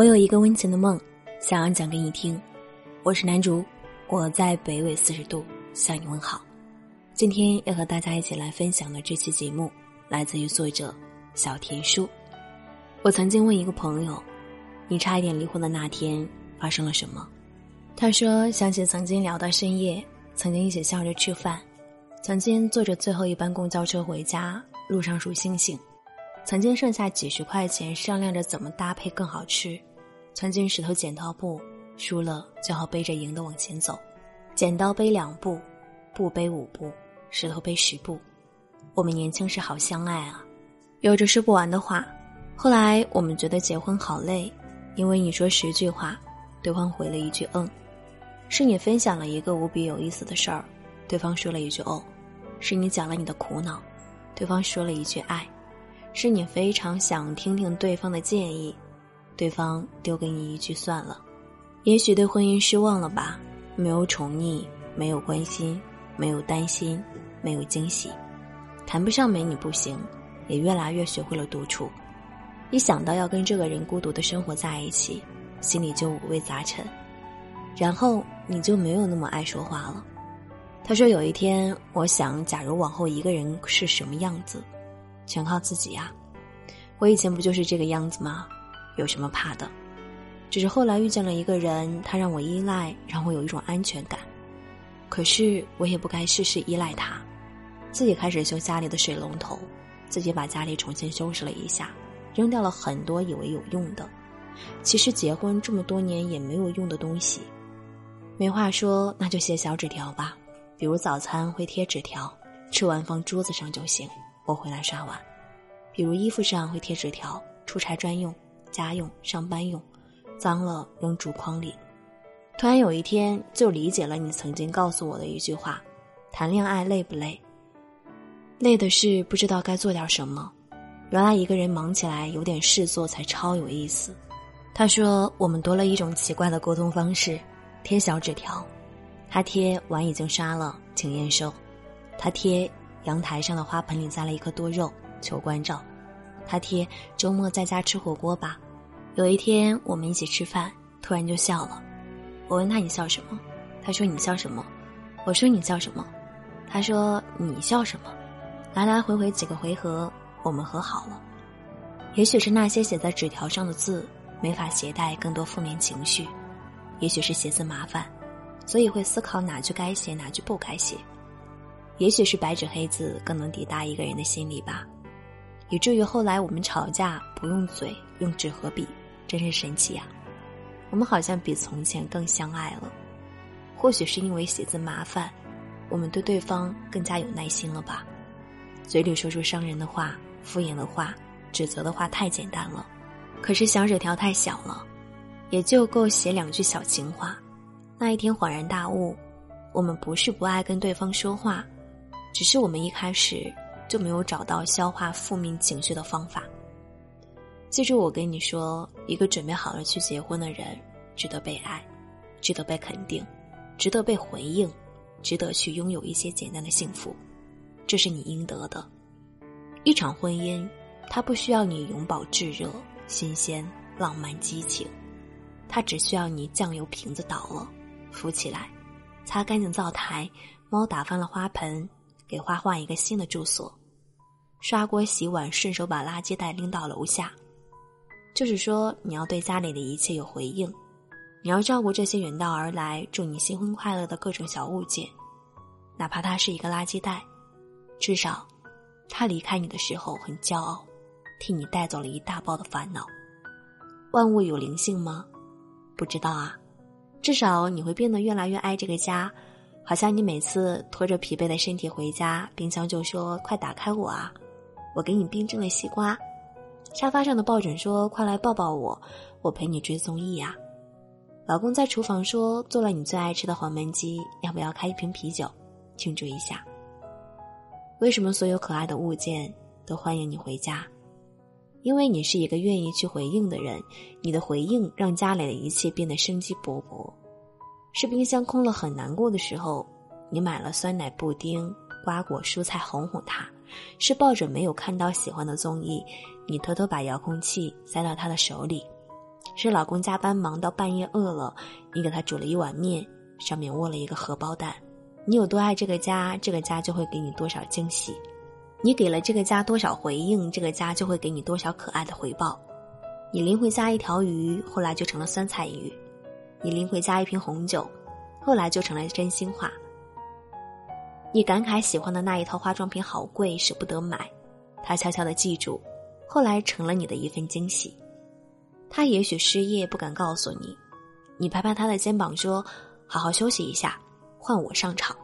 我有一个温情的梦，想要讲给你听。我是南竹，我在北纬40度向你问好。今天要和大家一起来分享的这期节目，来自于作者小田叔。我曾经问一个朋友，你差一点离婚的那天发生了什么？他说，想起曾经聊到深夜，曾经一起笑着吃饭，曾经坐着最后一班公交车回家，路上数星星，曾经剩下几十块钱商量着怎么搭配更好吃，曾经石头剪刀布，输了就好背着赢的往前走，剪刀背2步，布背5步，石头背10步。我们年轻时好相爱啊，有着说不完的话。后来我们觉得结婚好累，因为你说10句话，对方回了一句嗯，是你分享了一个无比有意思的事儿，对方说了一句哦，是你讲了你的苦恼，对方说了一句爱，是你非常想听听对方的建议，对方丢给你一句算了。也许对婚姻失望了吧，没有宠溺，没有关心，没有担心，没有惊喜，谈不上没你不行，也越来越学会了独处。一想到要跟这个人孤独的生活在一起，心里就五味杂陈，然后你就没有那么爱说话了。他说，有一天我想，假如往后一个人是什么样子，全靠自己啊，我以前不就是这个样子吗？有什么怕的？只是后来遇见了一个人，他让我依赖，让我有一种安全感，可是我也不该事事依赖他。自己开始修家里的水龙头，自己把家里重新收拾了一下，扔掉了很多以为有用的，其实结婚这么多年也没有用的东西。没话说，那就写小纸条吧，比如早餐会贴纸条，吃完放桌子上就行，我回来刷碗。比如衣服上会贴纸条，出差专用，家用，上班用，脏了扔竹筐里。突然有一天就理解了你曾经告诉我的一句话，谈恋爱累不累？累的是不知道该做点什么。原来一个人忙起来有点事做才超有意思。他说，我们多了一种奇怪的沟通方式，贴小纸条。他贴碗已经刷了，请验收。他贴阳台上的花盆里栽了一颗多肉，求关照。他贴周末在家吃火锅吧。有一天我们一起吃饭，突然就笑了。我问他你笑什么，他说你笑什么，我说你笑什么，他说你笑什么。来来回回几个回合，我们和好了。也许是那些写在纸条上的字没法携带更多负面情绪，也许是写字麻烦，所以会思考哪句该写哪句不该写，也许是白纸黑字更能抵达一个人的心里吧，以至于后来我们吵架不用嘴，用纸和笔，真是神奇啊！我们好像比从前更相爱了。或许是因为写字麻烦，我们对对方更加有耐心了吧。嘴里说出伤人的话，敷衍的话，指责的话太简单了，可是小纸条太小了，也就够写2句小情话。那一天恍然大悟，我们不是不爱跟对方说话，只是我们一开始就没有找到消化负面情绪的方法。记住我跟你说，一个准备好了去结婚的人，值得被爱，值得被肯定，值得被回应，值得去拥有一些简单的幸福，这是你应得的。一场婚姻，它不需要你永葆炙热、新鲜、浪漫、激情，它只需要你酱油瓶子倒了，扶起来，擦干净灶台，猫打翻了花盆，给花换一个新的住所，刷锅洗碗，顺手把垃圾袋拎到楼下。就是说，你要对家里的一切有回应，你要照顾这些远道而来祝你新婚快乐的各种小物件，哪怕它是一个垃圾袋，至少它离开你的时候很骄傲，替你带走了一大包的烦恼。万物有灵性吗？不知道啊，至少你会变得越来越爱这个家。好像你每次拖着疲惫的身体回家，冰箱就说快打开我啊，我给你冰镇了西瓜。沙发上的抱枕说快来抱抱我，我陪你追综艺啊。老公在厨房说做了你最爱吃的黄焖鸡，要不要开一瓶啤酒庆祝一下。为什么所有可爱的物件都欢迎你回家？因为你是一个愿意去回应的人，你的回应让家里的一切变得生机勃勃。是冰箱空了很难过的时候，你买了酸奶布丁瓜果蔬菜哄哄它；是抱着没有看到喜欢的综艺，你偷偷把遥控器塞到他的手里；是老公加班忙到半夜饿了，你给他煮了一碗面，上面窝了一个荷包蛋。你有多爱这个家，这个家就会给你多少惊喜。你给了这个家多少回应，这个家就会给你多少可爱的回报。你拎回家一条鱼，后来就成了酸菜鱼。你拎回家一瓶红酒，后来就成了真心话。你感慨喜欢的那一套化妆品好贵，舍不得买，他悄悄地记住，后来成了你的一份惊喜。他也许失业不敢告诉你，你拍拍他的肩膀说，好好休息一下，换我上场。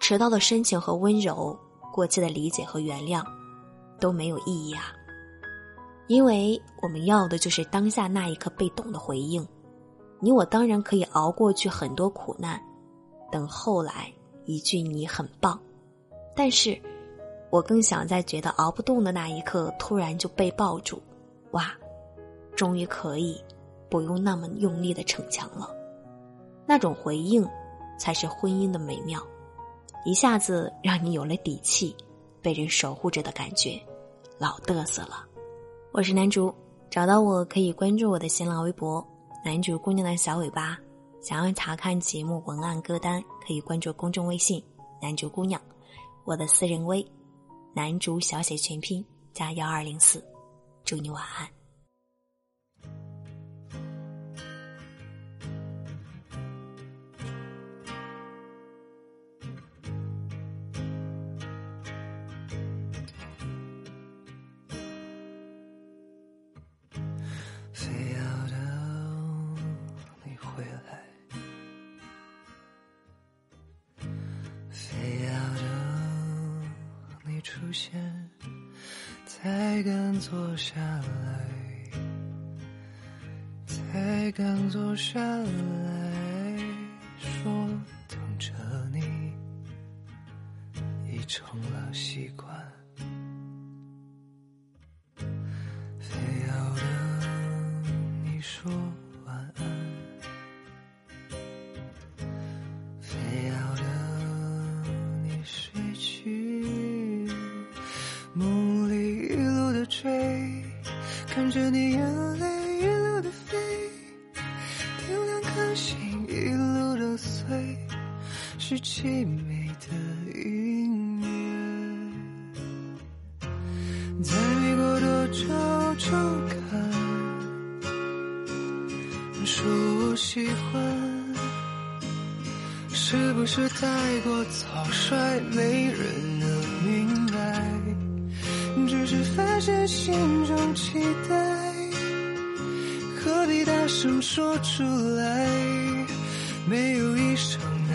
迟到的深情和温柔，过期的理解和原谅，都没有意义啊。因为我们要的就是当下那一刻被懂的回应。你我当然可以熬过去很多苦难，等后来一句你很棒，但是我更想在觉得熬不动的那一刻突然就被抱住，哇，终于可以不用那么用力的逞强了。那种回应才是婚姻的美妙，一下子让你有了底气，被人守护着的感觉，老得瑟了。我是男主，找到我可以关注我的新浪微博男主姑娘的小尾巴，想要查看节目文案歌单可以关注公众微信男主姑娘，我的私人微男主小写全拼加1204。祝你晚安。出现才敢坐下来，才敢坐下来，说等着你已成了习惯，非要等你说晚安，非要等你睡去，梦里一路的追，看着你眼泪一路的飞，点亮颗心一路的碎，是凄美的音乐。在没过多久就敢说我喜欢，是不是太过草率，没人能明白，只是发现心中期待，何必大声说出来？没有一声哪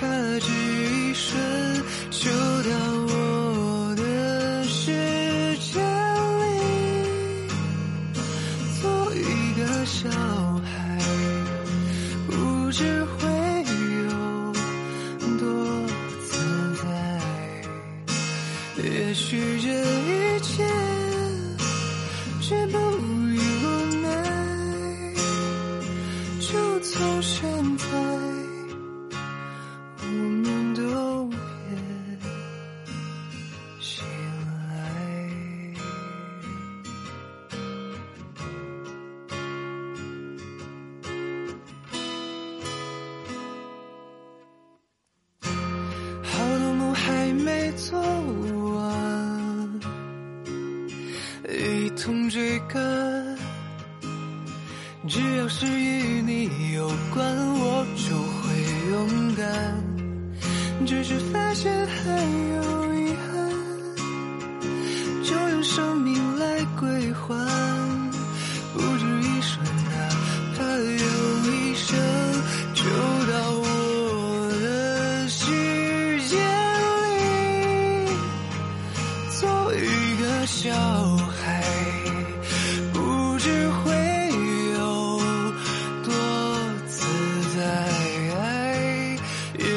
怕只一瞬，就到我的世界里，做一个小孩，不知会有多自在。也许这全部已无奈，就从现在我们都别醒来。好多梦还没做完，一同追赶，只要是与你有关，我就会勇敢。只是发现还有遗憾，就用生命来归还。不止一瞬哪怕有一生，就到我的世界里，做一个小孩。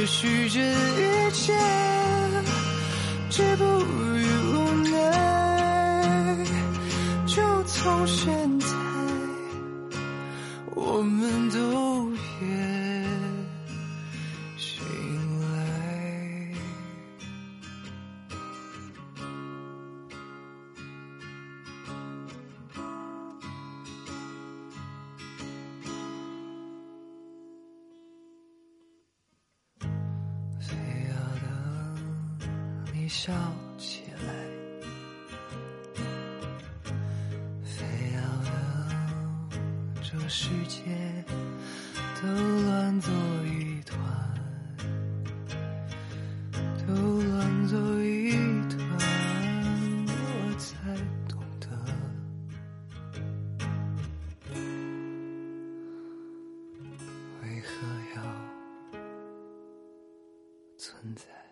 许这一切止步于无奈，就从现在我们都别醒来。微笑起来。这世界都乱作一团，都乱作一团，我才懂得为何要存在。